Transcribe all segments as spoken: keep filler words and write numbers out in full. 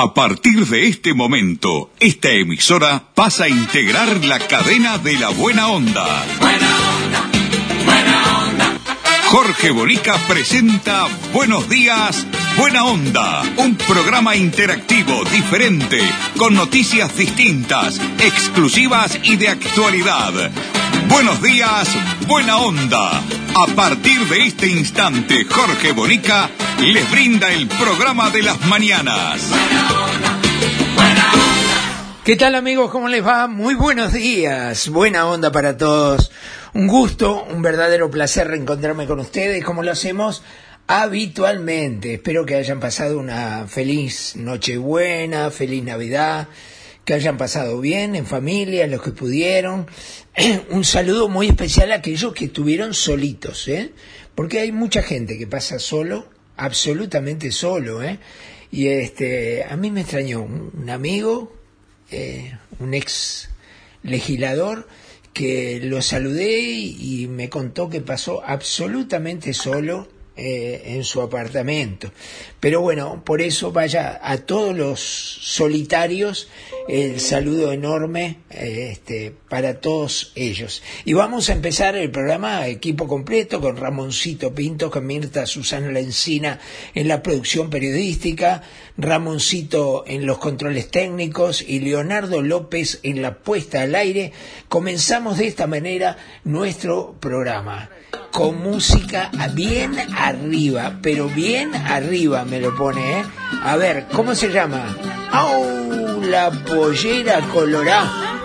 A partir de este momento, esta emisora pasa a integrar la cadena de la Buena Onda. Buena Onda, Buena Onda. Jorge Bonica presenta Buenos Días, Buena Onda. Un programa interactivo, diferente, con noticias distintas, exclusivas y de actualidad. Buenos Días, Buena Onda. A partir de este instante, Jorge Bonica les brinda el programa de las mañanas. Buena Onda, Buena Onda. ¿Qué tal, amigos? ¿Cómo les va? Muy buenos días. Buena Onda para todos. Un gusto, un verdadero placer reencontrarme con ustedes, como lo hacemos habitualmente. Espero que hayan pasado una feliz Nochebuena, feliz Navidad, que hayan pasado bien, en familia, los que pudieron. Un saludo muy especial a aquellos que estuvieron solitos, ¿eh? Porque hay mucha gente que pasa solo, absolutamente solo, ¿eh? Y este, a mí me extrañó un amigo, eh, un ex legislador, que lo saludé y me contó que pasó absolutamente solo Eh, en su apartamento. Pero bueno, por eso vaya a todos los solitarios el saludo enorme eh, este, para todos ellos. Y vamos a empezar el programa equipo completo con Ramoncito Pinto, con Mirta Susana Lencina en la producción periodística, Ramoncito en los controles técnicos y Leonardo López en la puesta al aire. Comenzamos de esta manera nuestro programa con música bien arriba, pero bien arriba me lo pone, ¿eh? A ver, ¿cómo se llama? ¡Au! La pollera colorada.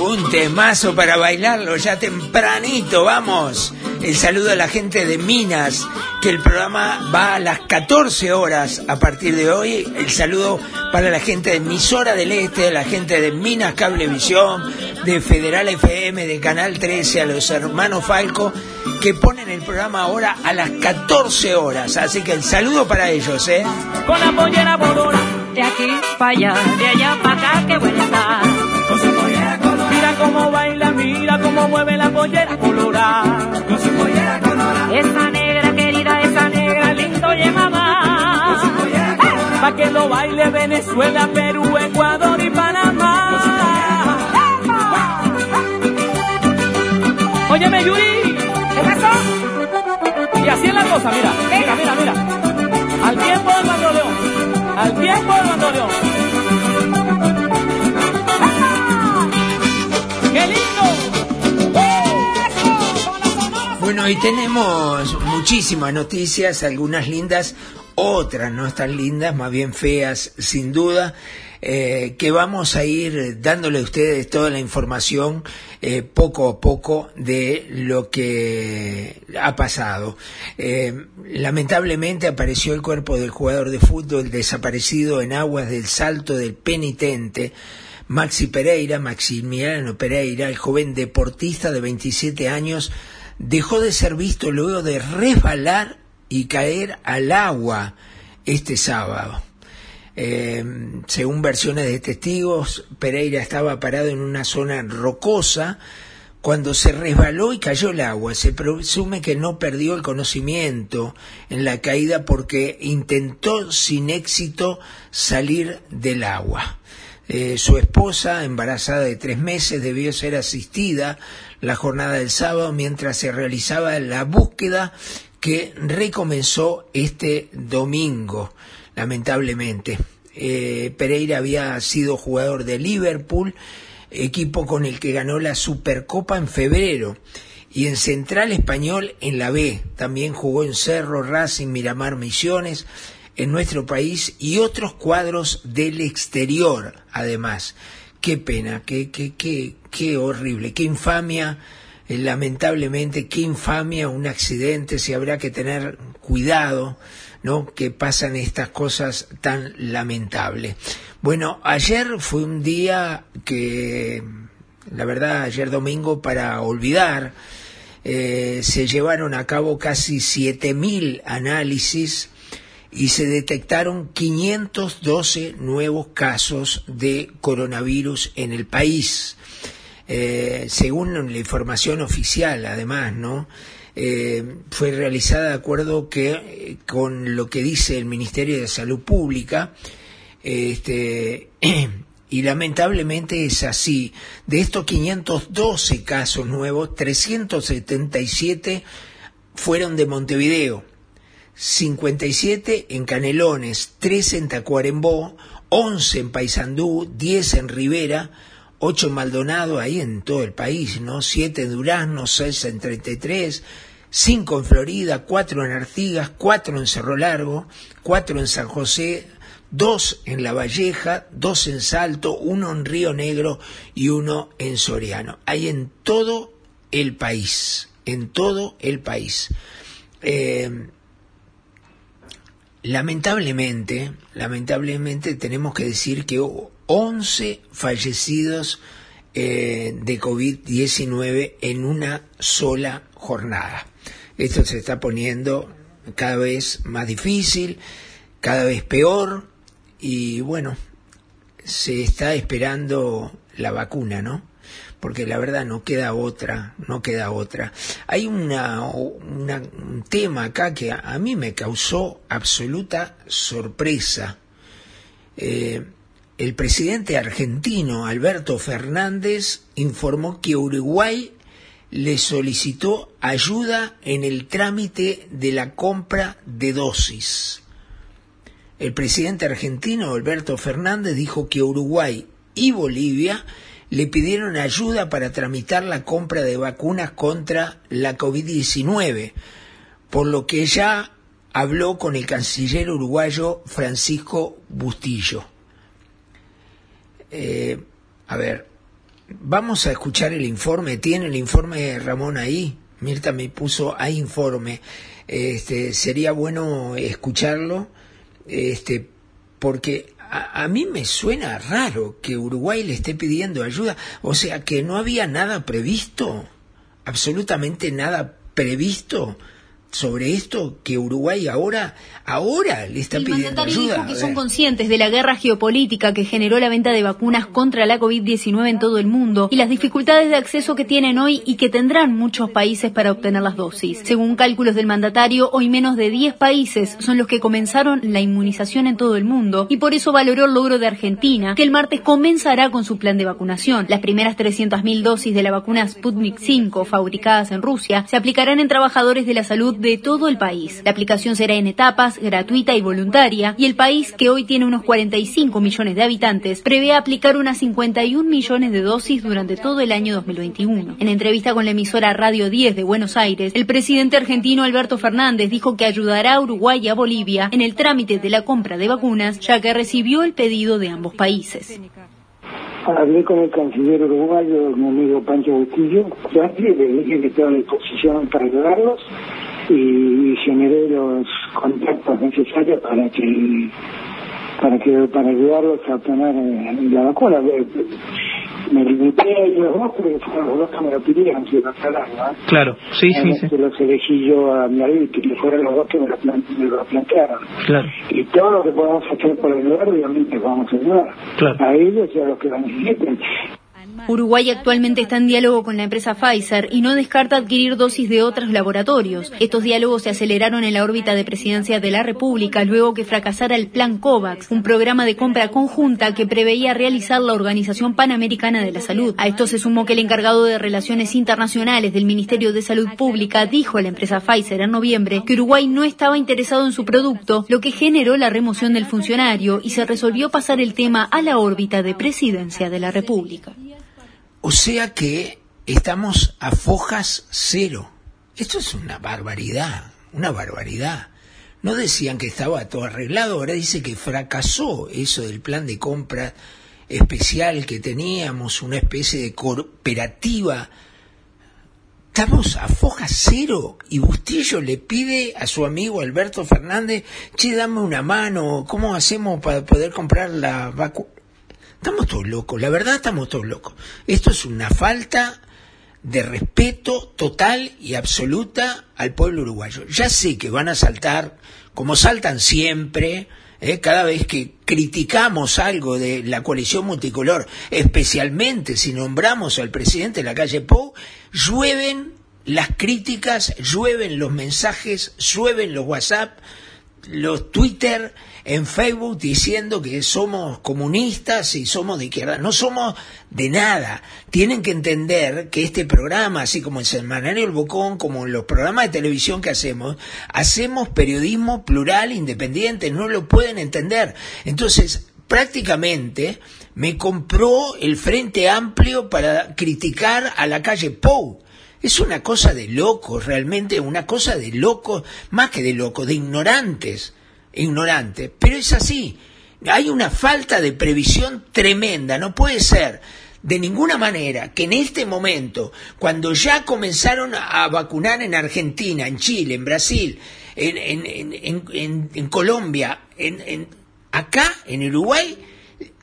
Un temazo para bailarlo ya tempranito, vamos. El saludo a la gente de Minas, que el programa va a las catorce horas a partir de hoy. El saludo para la gente de Misora del Este, la gente de Minas Cablevisión, de Federal F M, de Canal trece, a los hermanos Falco, que ponen el programa ahora a las catorce horas. Así que el saludo para ellos, ¿eh? Con la pollera bodora, de aquí para allá, de allá para acá, qué buena está. Con su pollera colorada. Mira cómo baila, mira cómo mueve la pollera colorada. Con su pollera colorada. Esa negra querida, esa negra lindo, oye mamá. Con su pollera colorada. ¡Eh! Pa' que lo baile Venezuela, Perú, Ecuador y Panamá. Con su pollera colorada. ¡Eh! Óyeme, Yuri. ¿Qué pasó? Y así es la cosa, mira. Mira, mira, mira. Al tiempo del bandoleón. Al tiempo del bandoleón. Bueno, y tenemos muchísimas noticias, algunas lindas, otras no tan lindas, más bien feas, sin duda, eh, que vamos a ir dándole a ustedes toda la información eh, poco a poco de lo que ha pasado. Eh, lamentablemente apareció el cuerpo del jugador de fútbol desaparecido en aguas del Salto del Penitente, Maxi Pereira, Maximiliano Pereira, el joven deportista de veintisiete años, dejó de ser visto luego de resbalar y caer al agua este sábado. Eh, según versiones de testigos, Pereira estaba parado en una zona rocosa cuando se resbaló y cayó al agua. Se presume que no perdió el conocimiento en la caída porque intentó sin éxito salir del agua. Eh, su esposa, embarazada de tres meses, debió ser asistida la jornada del sábado mientras se realizaba la búsqueda que recomenzó este domingo, lamentablemente. Eh, Pereira había sido jugador de Liverpool, equipo con el que ganó la Supercopa en febrero, y en Central Español en la B. También jugó en Cerro, Racing, Miramar, Misiones, en nuestro país y otros cuadros del exterior, además. Qué pena, qué, qué, qué, qué horrible, qué infamia, eh, lamentablemente, qué infamia un accidente, si habrá que tener cuidado, ¿no?, que pasan estas cosas tan lamentables. Bueno, ayer fue un día que, la verdad, ayer domingo para olvidar. Eh, se llevaron a cabo casi siete mil análisis y se detectaron quinientos doce nuevos casos de coronavirus en el país, eh, según la información oficial, además, ¿no? Eh, fue realizada de acuerdo que, eh, con lo que dice el Ministerio de Salud Pública, este, y lamentablemente es así. De estos quinientos doce casos nuevos, trescientos setenta y siete fueron de Montevideo, cincuenta y siete en Canelones, tres en Tacuarembó, once en Paysandú, diez en Rivera, ocho en Maldonado, ahí en todo el país, ¿no? siete en Durazno, seis en treinta y tres, cinco en Florida, cuatro en Artigas, cuatro en Cerro Largo, cuatro en San José, dos en La Valleja, dos en Salto, uno en Río Negro y uno en Soriano. Hay en todo el país, en todo el país. Eh, lamentablemente, lamentablemente tenemos que decir que hubo once fallecidos eh, de COVID diecinueve en una sola jornada. Esto se está poniendo cada vez más difícil, cada vez peor, y bueno, se está esperando la vacuna, ¿no? Porque la verdad no queda otra, no queda otra. Hay una, una, un tema acá que a, a mí me causó absoluta sorpresa. Eh, El presidente argentino Alberto Fernández informó que Uruguay le solicitó ayuda en el trámite de la compra de dosis. El presidente argentino Alberto Fernández dijo que Uruguay y Bolivia le pidieron ayuda para tramitar la compra de vacunas contra la COVID diecinueve, por lo que ya habló con el canciller uruguayo Francisco Bustillo. Eh, a ver, vamos a escuchar el informe. ¿Tiene el informe, Ramón, ahí? Mirta me puso ahí informe. Este, sería bueno escucharlo, este, porque a, a mí me suena raro que Uruguay le esté pidiendo ayuda. O sea, que no había nada previsto, absolutamente nada previsto sobre esto, que Uruguay ahora ahora le está pidiendo ayuda. El mandatario dijo que son conscientes de la guerra geopolítica que generó la venta de vacunas contra la COVID diecinueve en todo el mundo y las dificultades de acceso que tienen hoy y que tendrán muchos países para obtener las dosis. Según cálculos del mandatario, hoy menos de diez países son los que comenzaron la inmunización en todo el mundo, y por eso valoró el logro de Argentina, que el martes comenzará con su plan de vacunación. Las primeras trescientas mil dosis de la vacuna Sputnik cinco, fabricadas en Rusia, se aplicarán en trabajadores de la salud de todo el país. La aplicación será en etapas, gratuita y voluntaria, y el país, que hoy tiene unos cuarenta y cinco millones de habitantes, prevé aplicar unas cincuenta y un millones de dosis durante todo el año dos mil veintiuno. En entrevista con la emisora Radio diez de Buenos Aires, el presidente argentino Alberto Fernández dijo que ayudará a Uruguay y a Bolivia en el trámite de la compra de vacunas, ya que recibió el pedido de ambos países. Hablé con el canciller uruguayo, mi amigo Pancho Bustillo, y le dije que estaba en disposición para ayudarlos, y generé los contactos necesarios para que para que para ayudarlos a obtener la vacuna. Me limité a ellos dos porque fueron los dos que me lo pidieron, si lo aclaran, ¿no? Claro, sí, sí, sí. Que los elegí yo a mi arbitrio, fueron los dos que me lo, plante- me lo plantearon. Claro. Y todo lo que podamos hacer por ayudar, obviamente vamos a ayudar. Claro. A ellos y a los que lo necesiten. Uruguay actualmente está en diálogo con la empresa Pfizer y no descarta adquirir dosis de otros laboratorios. Estos diálogos se aceleraron en la órbita de presidencia de la República luego que fracasara el plan COVAX, un programa de compra conjunta que preveía realizar la Organización Panamericana de la Salud. A esto se sumó que el encargado de Relaciones Internacionales del Ministerio de Salud Pública dijo a la empresa Pfizer en noviembre que Uruguay no estaba interesado en su producto, lo que generó la remoción del funcionario y se resolvió pasar el tema a la órbita de presidencia de la República. O sea que estamos a fojas cero. Esto es una barbaridad, una barbaridad. No decían que estaba todo arreglado, ahora dice que fracasó eso del plan de compra especial que teníamos, una especie de cooperativa. Estamos a fojas cero y Bustillo le pide a su amigo Alberto Fernández, che, dame una mano, ¿cómo hacemos para poder comprar la vacuna? Estamos todos locos, la verdad estamos todos locos. Esto es una falta de respeto total y absoluta al pueblo uruguayo. Ya sé que van a saltar como saltan siempre, eh, cada vez que criticamos algo de la coalición multicolor, especialmente si nombramos al presidente de Lacalle Pou, llueven las críticas, llueven los mensajes, llueven los WhatsApp, los Twitter, en Facebook, diciendo que somos comunistas y somos de izquierda. No somos de nada. Tienen que entender que este programa, así como el Semanario El Bocón, como los programas de televisión que hacemos, hacemos periodismo plural, independiente. No lo pueden entender. Entonces, prácticamente me compró el Frente Amplio para criticar a Lacalle Pou. Es una cosa de locos, realmente, una cosa de locos, más que de locos, de ignorantes, ignorantes. Pero es así, hay una falta de previsión tremenda, no puede ser de ninguna manera que en este momento, cuando ya comenzaron a vacunar en Argentina, en Chile, en Brasil, en, en, en, en, en Colombia, en, en, acá, en Uruguay,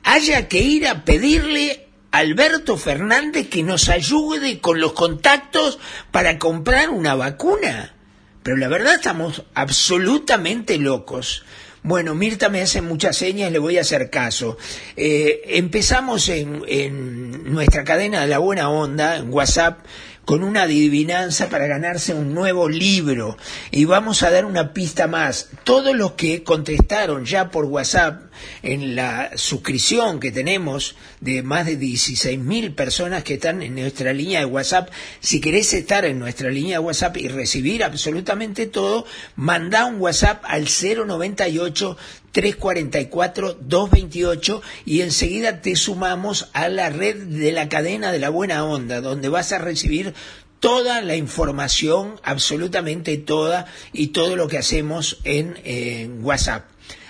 haya que ir a pedirle Alberto Fernández que nos ayude con los contactos para comprar una vacuna. Pero la verdad estamos absolutamente locos. Bueno, Mirta me hace muchas señas, le voy a hacer caso. Eh, empezamos en, en nuestra cadena de La Buena Onda, en WhatsApp, con una adivinanza para ganarse un nuevo libro. Y vamos a dar una pista más. Todos los que contestaron ya por WhatsApp en la suscripción que tenemos de más de dieciséis mil personas que están en nuestra línea de WhatsApp, si querés estar en nuestra línea de WhatsApp y recibir absolutamente todo, mandá un WhatsApp al cero noventa y ocho, trescientos cuarenta y cuatro, doscientos veintiocho y enseguida te sumamos a la red de la cadena de La Buena Onda, donde vas a recibir toda la información, absolutamente toda, y todo lo que hacemos en, en WhatsApp.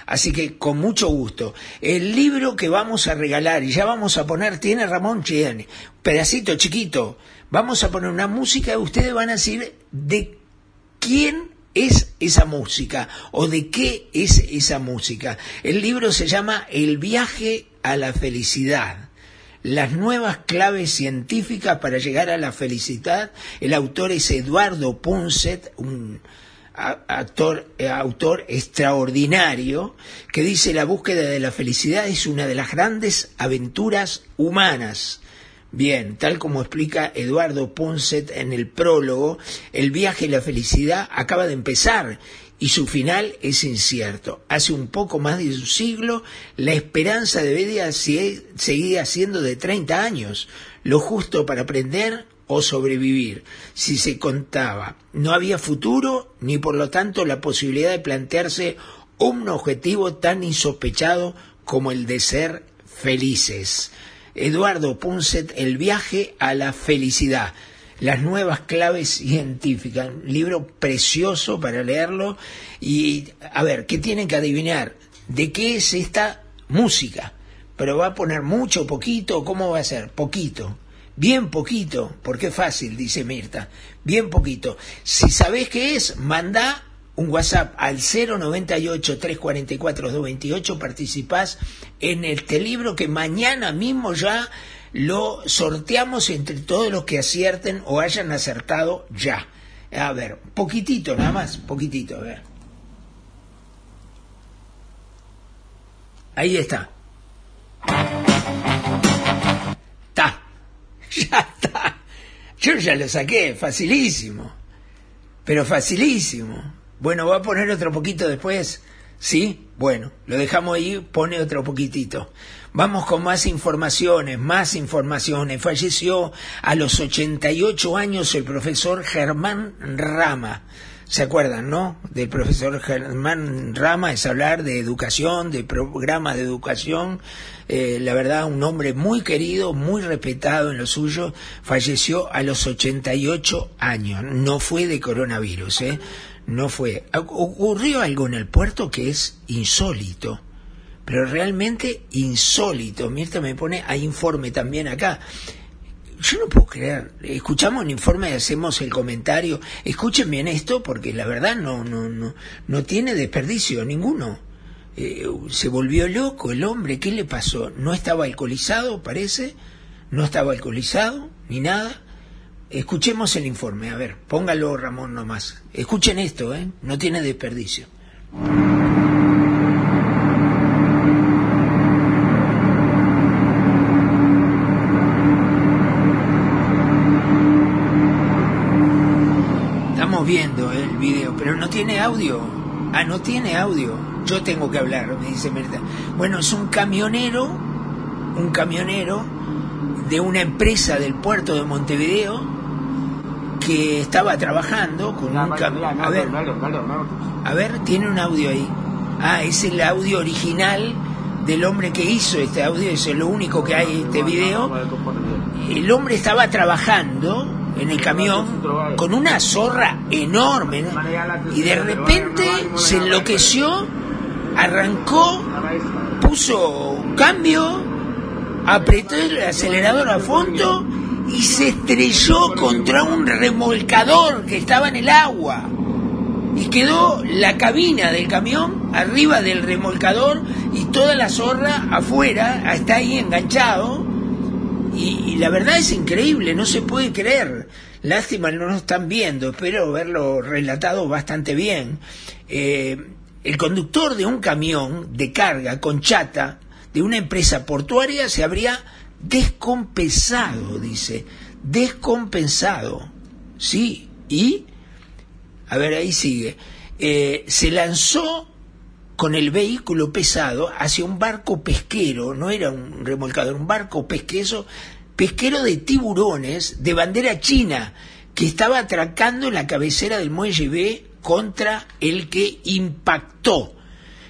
Así que con mucho gusto. El libro que vamos a regalar, y ya vamos a poner, tiene Ramón Chien, pedacito chiquito, vamos a poner una música y ustedes van a decir de quién es esa música o de qué es esa música. El libro se llama El viaje a la felicidad, las nuevas claves científicas para llegar a la felicidad. El autor es Eduardo Punset, un actor, autor extraordinario, que dice: la búsqueda de la felicidad es una de las grandes aventuras humanas. Bien, tal como explica Eduardo Punset en el prólogo, el viaje a la felicidad acaba de empezar y su final es incierto. Hace un poco más de un siglo, la esperanza de vida seguía siendo de treinta años, lo justo para aprender o sobrevivir. Si se contaba, no había futuro ni por lo tanto la posibilidad de plantearse un objetivo tan insospechado como el de ser felices. Eduardo Punset, El viaje a la felicidad, las nuevas claves científicas. Un libro precioso para leerlo. Y a ver, ¿qué tienen que adivinar? ¿De qué es esta música? ¿Pero va a poner mucho, poquito? ¿Cómo va a ser? Poquito. Bien poquito, porque es fácil, dice Mirta. Bien poquito. Si sabés qué es, mandá un WhatsApp al cero noventa y ocho, trescientos cuarenta y cuatro, doscientos veintiocho, participás en este libro que mañana mismo ya lo sorteamos entre todos los que acierten o hayan acertado ya. A ver, poquitito nada más, poquitito, a ver. Ahí está. Está, ya está. Yo ya lo saqué, facilísimo, pero facilísimo. Bueno, va a poner otro poquito después, ¿sí? Bueno, lo dejamos ahí, pone otro poquitito. Vamos con más informaciones, más informaciones. Falleció a los ochenta y ocho años el profesor Germán Rama. ¿Se acuerdan, no? Del profesor Germán Rama, es hablar de educación, de programas de educación. Eh, la verdad, un hombre muy querido, muy respetado en lo suyo. Falleció a los ochenta y ocho años. No fue de coronavirus, ¿eh? No fue. Ocurrió algo en el puerto que es insólito, pero realmente insólito. Mirta me pone a informe también acá. Yo no puedo creer. Escuchamos el informe y hacemos el comentario. Escuchen bien esto porque la verdad no no no no tiene desperdicio ninguno. Eh, se volvió loco el hombre. ¿Qué le pasó? No estaba alcoholizado, parece. No estaba alcoholizado ni nada. Escuchemos el informe, a ver, póngalo Ramón nomás. Escuchen esto, ¿eh? No tiene desperdicio. Estamos viendo el video, pero no tiene audio. Ah, no tiene audio. Yo tengo que hablar, me dice Mirta. Bueno, es un camionero, un camionero de una empresa del puerto de Montevideo que estaba trabajando con no, un camión. A ver, dale, dale, dale. A ver, tiene un audio ahí. Ah, es el audio original del hombre que hizo este audio, eso es lo único que hay en este video. El hombre estaba trabajando en el camión con una zorra enorme, ¿no? Y de repente se enloqueció, arrancó, puso cambio, apretó el acelerador a fondo y se estrelló contra un remolcador que estaba en el agua, y quedó la cabina del camión arriba del remolcador y toda la zorra afuera, está ahí enganchado. Y, y la verdad es increíble, no se puede creer. Lástima no nos están viendo, espero verlo relatado bastante bien. Eh, el conductor de un camión de carga con chata de una empresa portuaria se habría descompensado, dice, descompensado, sí, y, a ver, ahí sigue, eh, se lanzó con el vehículo pesado hacia un barco pesquero, no era un remolcador, un barco pesquero, pesquero de tiburones de bandera china, que estaba atracando en la cabecera del muelle B, contra el que impactó.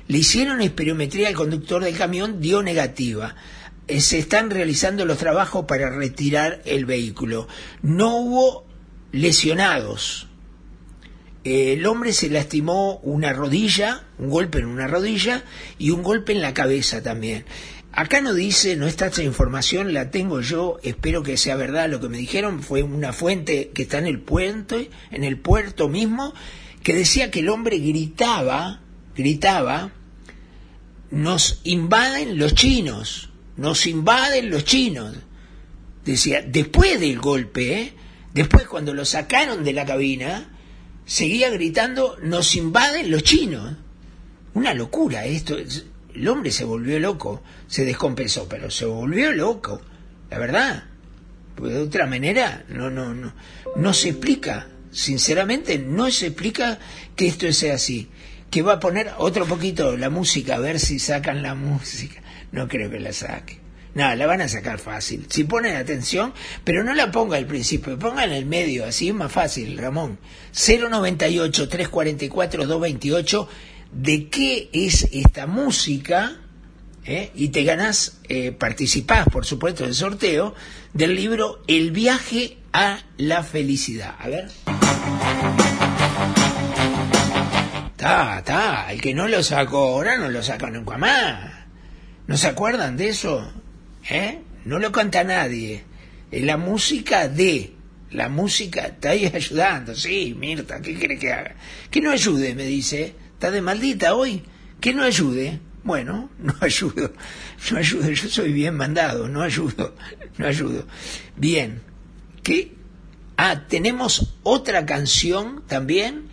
Le hicieron espirometría al conductor del camión, dio negativa. Se están realizando los trabajos para retirar el vehículo. No hubo lesionados. El hombre se lastimó una rodilla, un golpe en una rodilla y un golpe en la cabeza también. Acá no dice, no está esta información, la tengo yo, espero que sea verdad lo que me dijeron. Fue una fuente que está en el puente, en el puerto mismo, que decía que el hombre gritaba, gritaba, nos invaden los chinos. Nos invaden los chinos, decía, después del golpe, ¿eh? Después cuando lo sacaron de la cabina, seguía gritando, nos invaden los chinos. Una locura esto, el hombre se volvió loco, se descompensó, pero se volvió loco, la verdad, porque de otra manera no, no, no, no se explica, sinceramente no se explica que esto sea así. Que va a poner otro poquito la música, a ver si sacan la música. No creo que la saque. No, la van a sacar fácil. Si ponen atención, pero no la ponga al principio, ponga en el medio, así es más fácil, Ramón. cero noventa y ocho, tres cuarenta y cuatro, dos veintiocho, ¿de qué es esta música? ¿Eh? Y te ganás, eh, participás, por supuesto, del sorteo del libro El viaje a la felicidad. A ver. Ta, ta, el que no lo sacó ahora no lo saca nunca más. ¿No se acuerdan de eso? ¿Eh? No lo canta nadie. La música de... La música... Está ahí ayudando. Sí, Mirta, ¿qué quiere que haga? Que no ayude, me dice. Está de maldita hoy. Que no ayude. Bueno, no ayudo. No ayudo. Yo soy bien mandado. No ayudo. No ayudo. Bien. ¿Qué? Ah, tenemos otra canción también...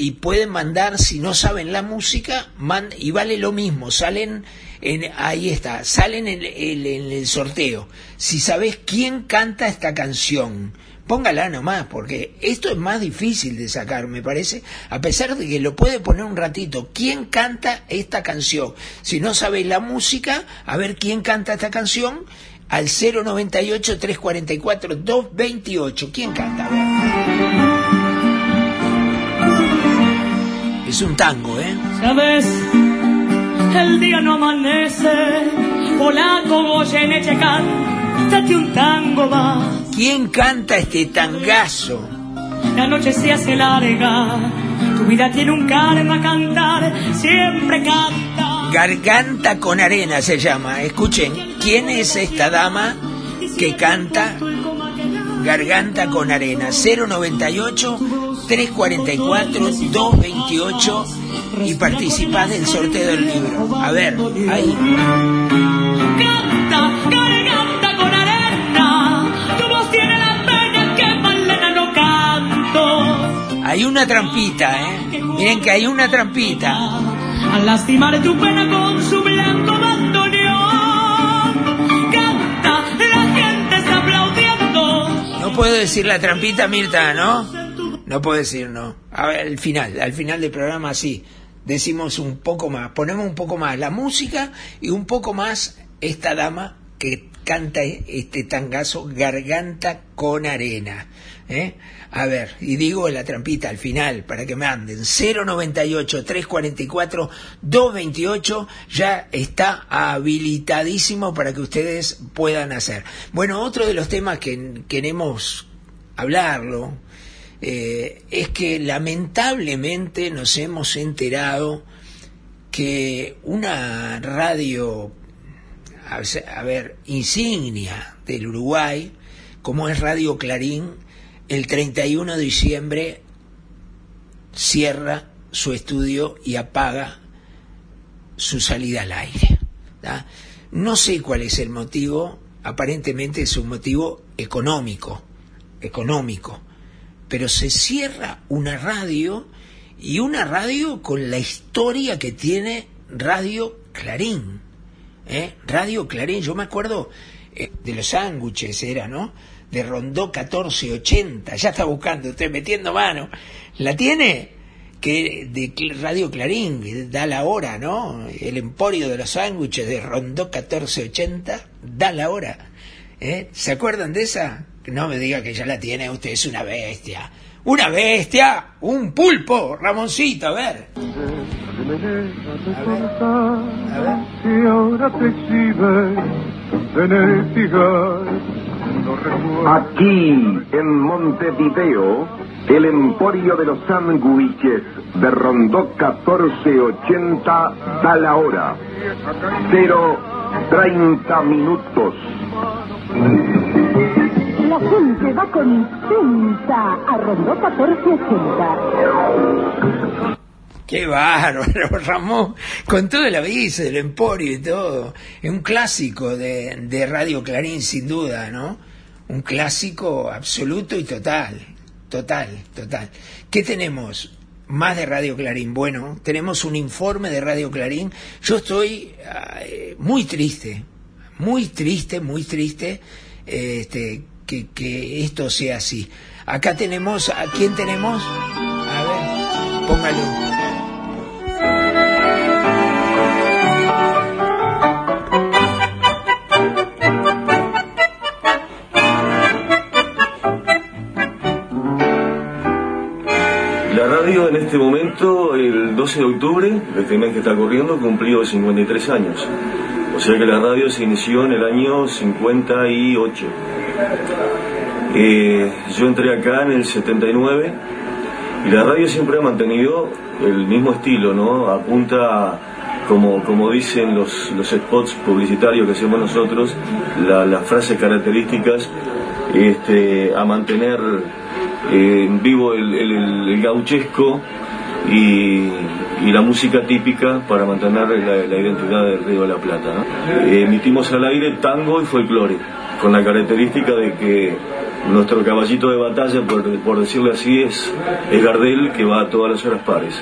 Y pueden mandar, si no saben la música, mand- y vale lo mismo, salen, en, ahí está, salen en, en, en el sorteo. Si sabés quién canta esta canción, póngala nomás, porque esto es más difícil de sacar, me parece, a pesar de que lo puede poner un ratito. ¿Quién canta esta canción? Si no sabés la música, a ver quién canta esta canción, al cero noventa y ocho, tres cuarenta y cuatro, dos veintiocho. ¿Quién canta? A ver. Es un tango, ¿eh? ¿Sabes? El día no amanece, polaco Goyeneche, cántate un tango más. ¿Quién canta este tangazo? La noche se hace larga, tu vida tiene un karma, cantar, siempre canta. Garganta con arena se llama, escuchen, ¿quién es esta dama que canta Garganta con arena? Cero noventa y ocho, tres cuarenta y cuatro, dos veintiocho y participás del sorteo del libro. A ver, ahí. Canta, garganta con arena, tu voz tiene la pena que Malena no canto. Hay una trampita, ¿eh? Miren que hay una trampita. Al lastimar tu pena con su blanco bandoneón, canta, la gente está aplaudiendo. No puedo decir la trampita, Mirta, ¿no? No puedo decir, no. A ver, al final, al final del programa sí. Decimos un poco más, ponemos un poco más la música y un poco más esta dama que canta este tangazo, Garganta con Arena. ¿Eh? A ver, y digo la trampita al final para que me anden. Cero noventa y ocho, tres cuarenta y cuatro, dos veintiocho ya está habilitadísimo para que ustedes puedan hacer. Bueno, otro de los temas que queremos hablarlo, Eh, es que lamentablemente nos hemos enterado que una radio, a ver, insignia del Uruguay, como es Radio Clarín, el treinta y uno de diciembre cierra su estudio y apaga su salida al aire, ¿da? No sé cuál es el motivo, aparentemente es un motivo económico, económico. Pero se cierra una radio, y una radio con la historia que tiene Radio Clarín. ¿Eh? Radio Clarín, yo me acuerdo eh, de los sándwiches, era, ¿no? De Rondó catorce ochenta, ya está buscando, usted metiendo mano. ¿La tiene? Que de Radio Clarín, da la hora, ¿no? El emporio de los sándwiches de Rondó catorce ochenta, da la hora. ¿Eh? ¿Se acuerdan de esa? No me diga que ya la tiene, usted es una bestia. ¡Una bestia! ¡Un pulpo! Ramoncito, a ver. Y ahora te exhibe en el cigarro. Aquí, en Montevideo, el emporio de los sándwiches de Rondó catorce ochenta da la hora. cero treinta minutos. La gente va con intensa a Rondó catorce ochenta. ¡Qué bárbaro, Ramón! Con todo el aviso del emporio y todo. Es un clásico de, de Radio Clarín, sin duda, ¿no? Un clásico absoluto y total. Total, total. ¿Qué tenemos más de Radio Clarín? Bueno, tenemos un informe de Radio Clarín. Yo estoy eh, muy triste, muy triste, muy triste, este... Que, que esto sea así. Acá tenemos, ¿a quién tenemos? A ver, póngalo. La radio en este momento, el doce de octubre, el tema que está corriendo, cumplió cincuenta y tres años. O sea que la radio se inició en el año cincuenta y ocho. Eh, yo entré acá en el setenta y nueve y la radio siempre ha mantenido el mismo estilo, ¿no? Apunta, como, como dicen los, los spots publicitarios que hacemos nosotros, la, las frases características, este, a mantener eh, en vivo el, el, el gauchesco y, y la música típica para mantener la, la identidad del Río de la Plata, ¿no? Eh, emitimos al aire tango y folclore, con la característica de que nuestro caballito de batalla, por, por decirlo así, es, es Gardel, que va a todas las horas pares,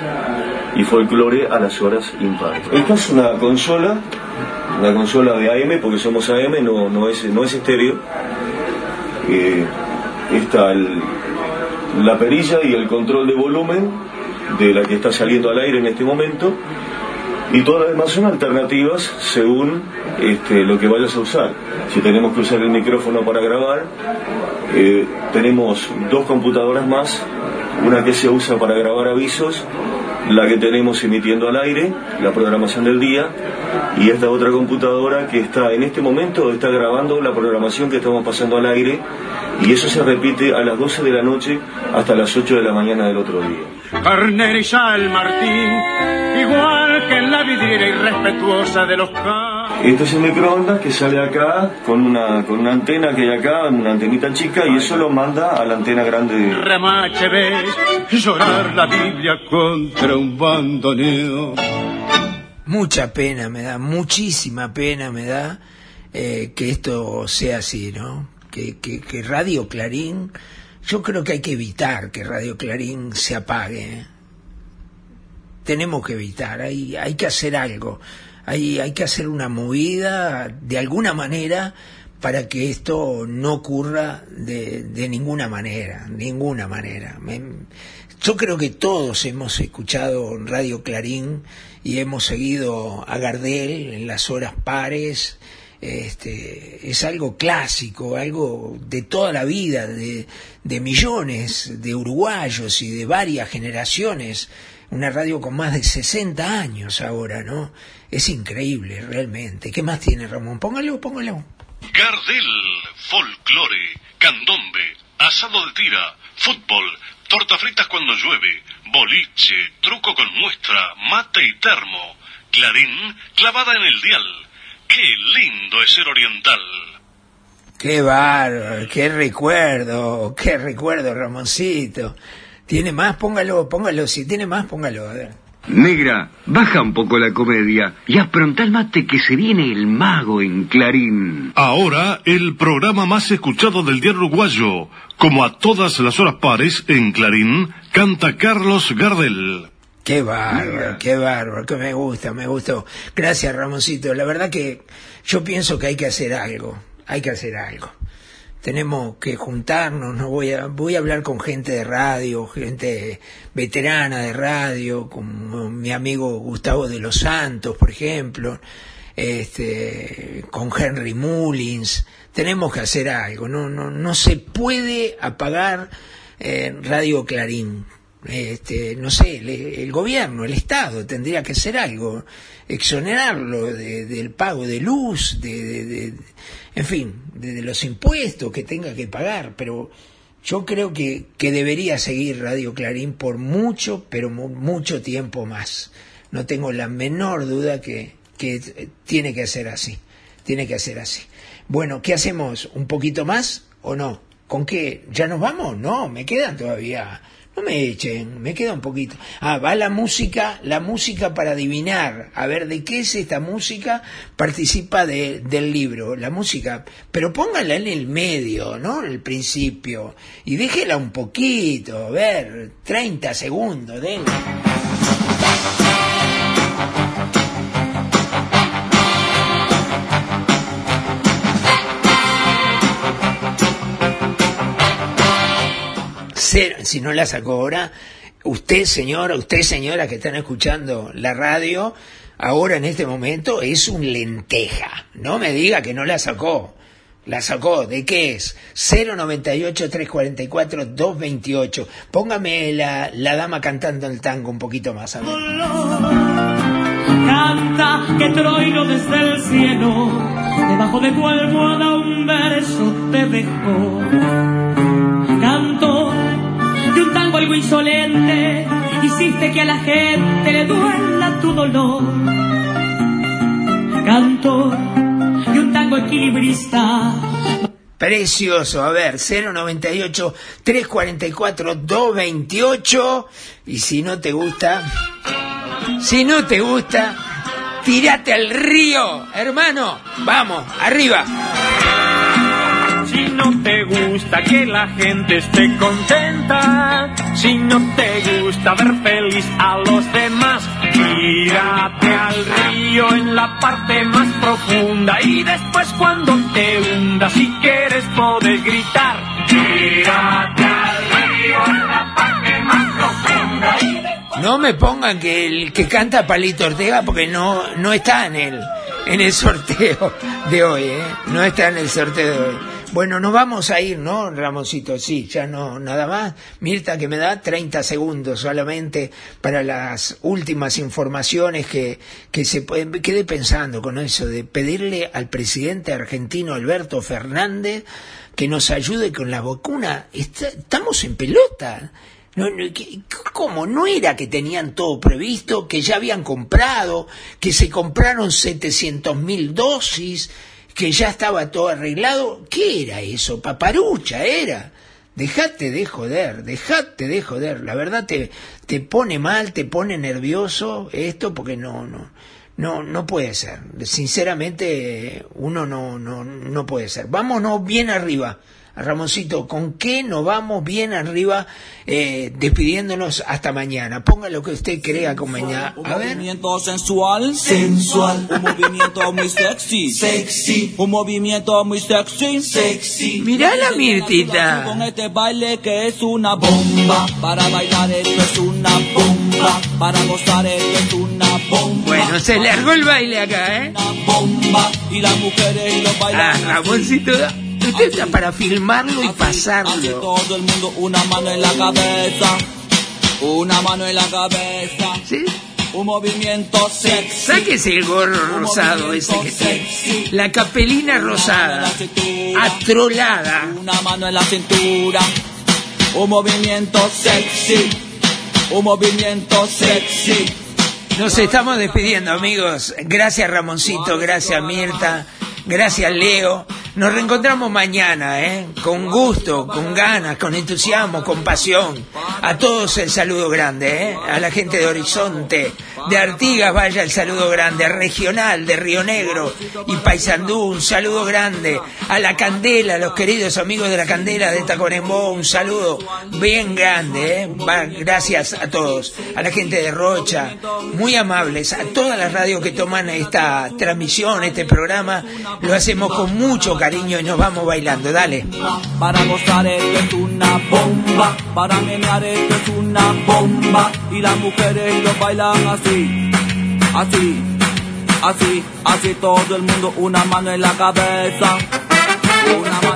y folclore a las horas impares. Esta es una consola, una consola de A M, porque somos A M, no, no, es, no es estéreo. Eh, está el, la perilla y el control de volumen de la que está saliendo al aire en este momento, y todas las demás son alternativas según este, lo que vayas a usar. Si tenemos que usar el micrófono para grabar, eh, tenemos dos computadoras más, una que se usa para grabar avisos, la que tenemos emitiendo al aire la programación del día, y esta otra computadora que está en este momento está grabando la programación que estamos pasando al aire, y eso se repite a las doce de la noche hasta las ocho de la mañana del otro día. Carner y Sal Martín, igual que en la vidriera irrespetuosa de los carros. Este es el microondas que sale acá con una, con una antena que hay acá, una antenita chica, y eso lo manda a la antena grande. Remache ves llorar la Biblia contra un bandoneo. Mucha pena me da, muchísima pena me da eh, que esto sea así, ¿no? Que, que, que Radio Clarín, yo creo que hay que evitar que Radio Clarín se apague, ¿eh? tenemos que evitar, hay, hay que hacer algo, hay, hay que hacer una movida de alguna manera para que esto no ocurra de, de ninguna manera, ninguna manera. Me, yo creo que todos hemos escuchado Radio Clarín y hemos seguido a Gardel en las horas pares. Este, es algo clásico, algo de toda la vida, de, de millones de uruguayos y de varias generaciones, una radio con más de sesenta años ahora, ¿no? Es increíble, realmente. ¿Qué más tiene Ramón? Póngalo, póngalo. Gardel, folclore, candombe, asado de tira, fútbol, tortas fritas cuando llueve, boliche, truco con muestra, mate y termo, Clarín clavada en el dial. ¡Qué lindo es ser oriental! ¡Qué bárbaro! ¡Qué recuerdo! ¡Qué recuerdo, Ramoncito! ¿Tiene más? Póngalo, póngalo. Si tiene más, póngalo. A ver. Negra, baja un poco la comedia y afronta el mate que se viene el mago en Clarín. Ahora, el programa más escuchado del diario uruguayo. Como a todas las horas pares, en Clarín, canta Carlos Gardel. Qué bárbaro, qué bárbaro, que me gusta, me gustó. Gracias, Ramoncito. La verdad que yo pienso que hay que hacer algo, hay que hacer algo. Tenemos que juntarnos, no voy a voy a hablar con gente de radio, gente veterana de radio, como mi amigo Gustavo de los Santos, por ejemplo, este, con Henry Mullins. Tenemos que hacer algo, no no no se puede apagar eh, Radio Clarín. Este, no sé, el, el gobierno, el Estado tendría que hacer algo, exonerarlo de, del pago de luz, de, de, de en fin, de, de los impuestos que tenga que pagar, pero yo creo que, que debería seguir Radio Clarín por mucho, pero mu- mucho tiempo más. No tengo la menor duda que, que tiene que hacer así, tiene que hacer así. Bueno, ¿qué hacemos? ¿Un poquito más o no? ¿Con qué? ¿Ya nos vamos? No, me quedan todavía... No me echen, me queda un poquito. Ah, va la música, la música para adivinar. A ver, ¿de qué es esta música? Participa de, del libro, la música. Pero póngala en el medio, ¿no? En el principio. Y déjela un poquito, a ver, treinta segundos, denle. Si no la sacó ahora, usted señora, usted señora que están escuchando la radio, ahora en este momento es un lenteja. No me diga que no la sacó. La sacó. ¿De qué es? cero noventa y ocho, tres cuarenta y cuatro, dos veintiocho. Póngame la, la dama cantando el tango un poquito más. A ver. Canta que troilo desde el cielo, debajo de tu almohada un verso te dejó. Canto de un tango algo insolente, hiciste que a la gente le duela tu dolor. Canto de un tango equilibrista. Precioso, a ver, cero noventa y ocho, tres cuarenta y cuatro, dos veintiocho. Y si no te gusta, si no te gusta, tírate al río, hermano. Vamos, arriba. Si no te gusta que la gente esté contenta, si no te gusta ver feliz a los demás, tírate al río en la parte más profunda y después cuando te hundas, si quieres podés gritar, tírate al río en la parte más profunda y después... No me pongan que el que canta Palito Ortega porque no, no está en el, en el sorteo de hoy, ¿eh? No está en el sorteo de hoy. Bueno, nos vamos a ir, ¿no, Ramoncito? Sí, ya no, nada más. Mirta, que me da treinta segundos solamente para las últimas informaciones que, que se pueden... Me quedé pensando con eso de pedirle al presidente argentino Alberto Fernández que nos ayude con la vacuna. Está, estamos en pelota. No, no, ¿cómo? ¿No era que tenían todo previsto, que ya habían comprado, que se compraron setecientos mil dosis, que ya estaba todo arreglado? ¿Qué era eso? Paparucha era. Dejate de joder, dejate de joder. La verdad te, te pone mal, te pone nervioso esto porque no, no, no, no puede ser. Sinceramente uno no, no, no puede ser. Vámonos bien arriba. Ramoncito, ¿con qué nos vamos bien arriba eh, despidiéndonos hasta mañana? Ponga lo que usted crea con mañana. Un a movimiento ver. sensual, sensual. Un movimiento muy sexy, sexy. Un movimiento muy sexy, sexy. Mirá la Mirtita. Con este baile que es una bomba. Para bailar esto es una bomba. Para gozar esto es una bomba. Bueno, se largó el baile acá, ¿eh? Una bomba. Y las mujeres y los bailadores. Ah, Ramoncito. Usted está para filmarlo y pasarlo. Hace todo el mundo una mano en la cabeza. Una mano en la cabeza. ¿Sí? Un movimiento sexy. Sáquese el gorro rosado ese que tiene. La capelina rosada. Atrolada. Una mano en la cintura. Un movimiento sexy. Un movimiento sexy. Nos estamos despidiendo, amigos. Gracias, Ramoncito. Gracias, Mirta. Gracias, Leo. Nos reencontramos mañana, ¿eh? Con gusto, con ganas, con entusiasmo, con pasión. A todos el saludo grande, ¿eh? A la gente de Horizonte, de Artigas, vaya el saludo grande. Regional, de Río Negro y Paysandú, un saludo grande. A La Candela, a los queridos amigos de La Candela, de Tacuarembó, un saludo bien grande, ¿eh? Va, gracias a todos. A la gente de Rocha, muy amables. A todas las radios que toman esta transmisión, este programa, lo hacemos con mucho cariño y nos vamos bailando, dale. Para gozar esto es una bomba, para menear esto es una bomba, y las mujeres lo bailan así, así, así, así todo el mundo, una mano en la cabeza.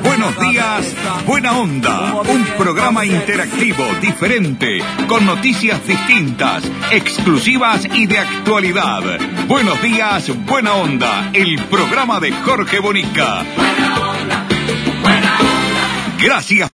Buenos días, buena onda, un programa interactivo, diferente, con noticias distintas, exclusivas y de actualidad. Buenos días, buena onda, el programa de Jorge Bonica. Gracias.